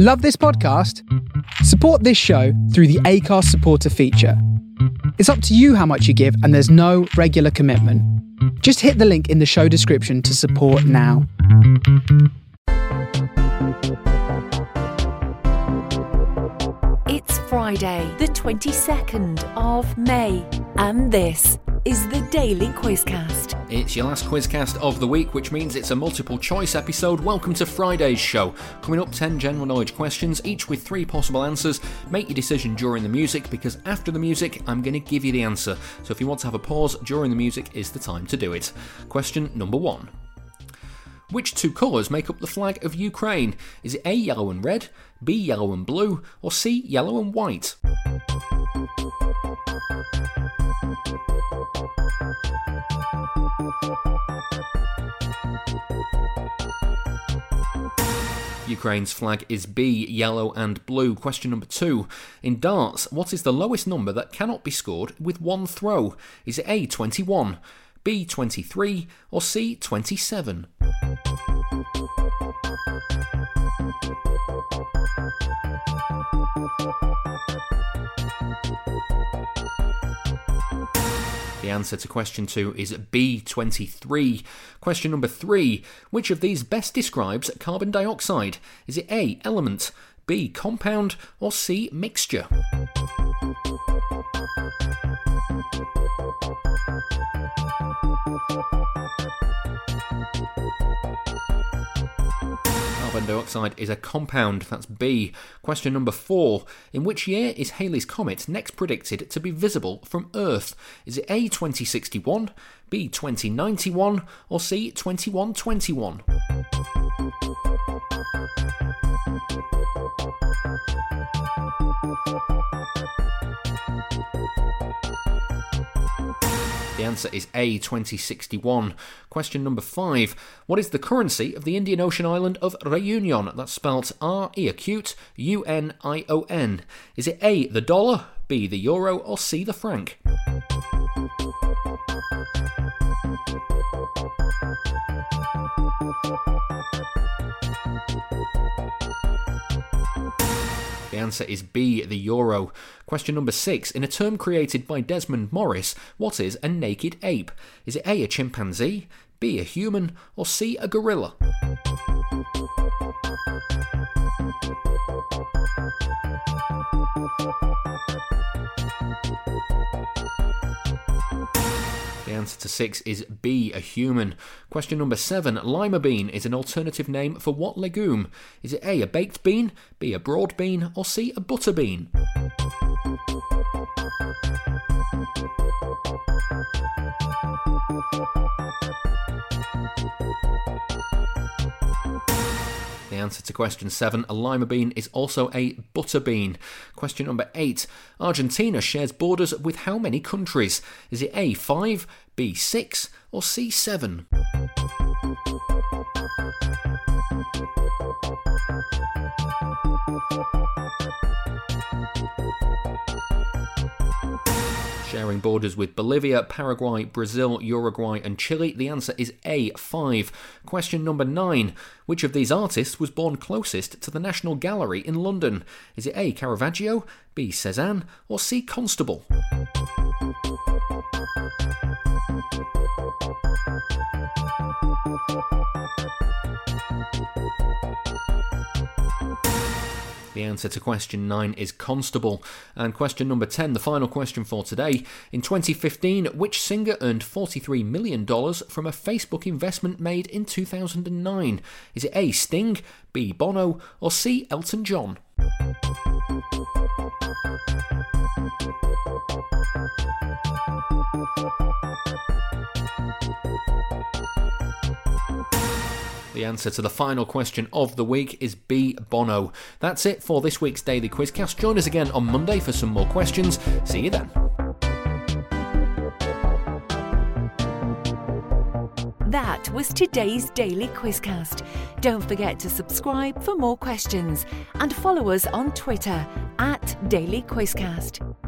Love this podcast? Support this show through the Acast supporter feature. It's up to you how much you give, and there's no regular commitment. Just hit the link in the show description to support now. It's Friday, the 22nd of May, and this is the Daily Quizcast. It's your last Quizcast of the week, which means it's a multiple choice episode. Welcome to Friday's show. Coming up, 10 general knowledge questions, each with 3 possible answers. Make your decision during the music, because after the music, I'm going to give you the answer. So if you want to have a pause during the music, is the time to do it. Question number 1. Which 2 colours make up the flag of Ukraine? Is it A, yellow and red, B, yellow and blue, or C, yellow and white? Ukraine's flag is B, yellow and blue. Question number 2. In darts, what is the lowest number that cannot be scored with one throw? Is it A, 21, B, 23, or C, 27? The answer to question 2 is B23. Question number 3. Which of these best describes carbon dioxide? Is it A, element, B, compound, or C, mixture? Carbon dioxide is a compound, that's B. Question number 4. In which year is Halley's Comet next predicted to be visible from Earth? Is it A, 2061, B, 2091, or C, 2121? The answer is A, 2061. Question number 5. What is the currency of the Indian Ocean island of Reunion? That's spelt R-E-U-N-I-O-N. Is it A, the dollar, B, the euro, or C, the franc? The answer is B, the euro. Question number 6. In a term created by Desmond Morris, what is a naked ape? Is it A, a chimpanzee, B, a human, or C, a gorilla? The answer to 6 is B, a human. Question number 7. Lima bean is an alternative name for what legume? Is it A, a baked bean, B, a broad bean, or C, a butter bean? The answer to question 7, a lima bean is also a butter bean. Question number 8, Argentina shares borders with how many countries? Is it A, 5, B, 6, or C, 7? Sharing borders with Bolivia, Paraguay, Brazil, Uruguay and Chile. The answer is A, 5. Question number 9. Which of these artists was born closest to the National Gallery in London? Is it A, Caravaggio, B, Cezanne, or C, Constable? The answer to question 9 is Constable. And question number 10, the final question for today. In 2015, which singer earned $43 million from a Facebook investment made in 2009? Is it A, Sting, B, Bono, or C, Elton John? The answer to the final question of the week is B, Bono. That's it for this week's Daily Quizcast. Join us again on Monday for some more questions. See you then. That was today's Daily Quizcast. Don't forget to subscribe for more questions and follow us on Twitter @Daily Quizcast.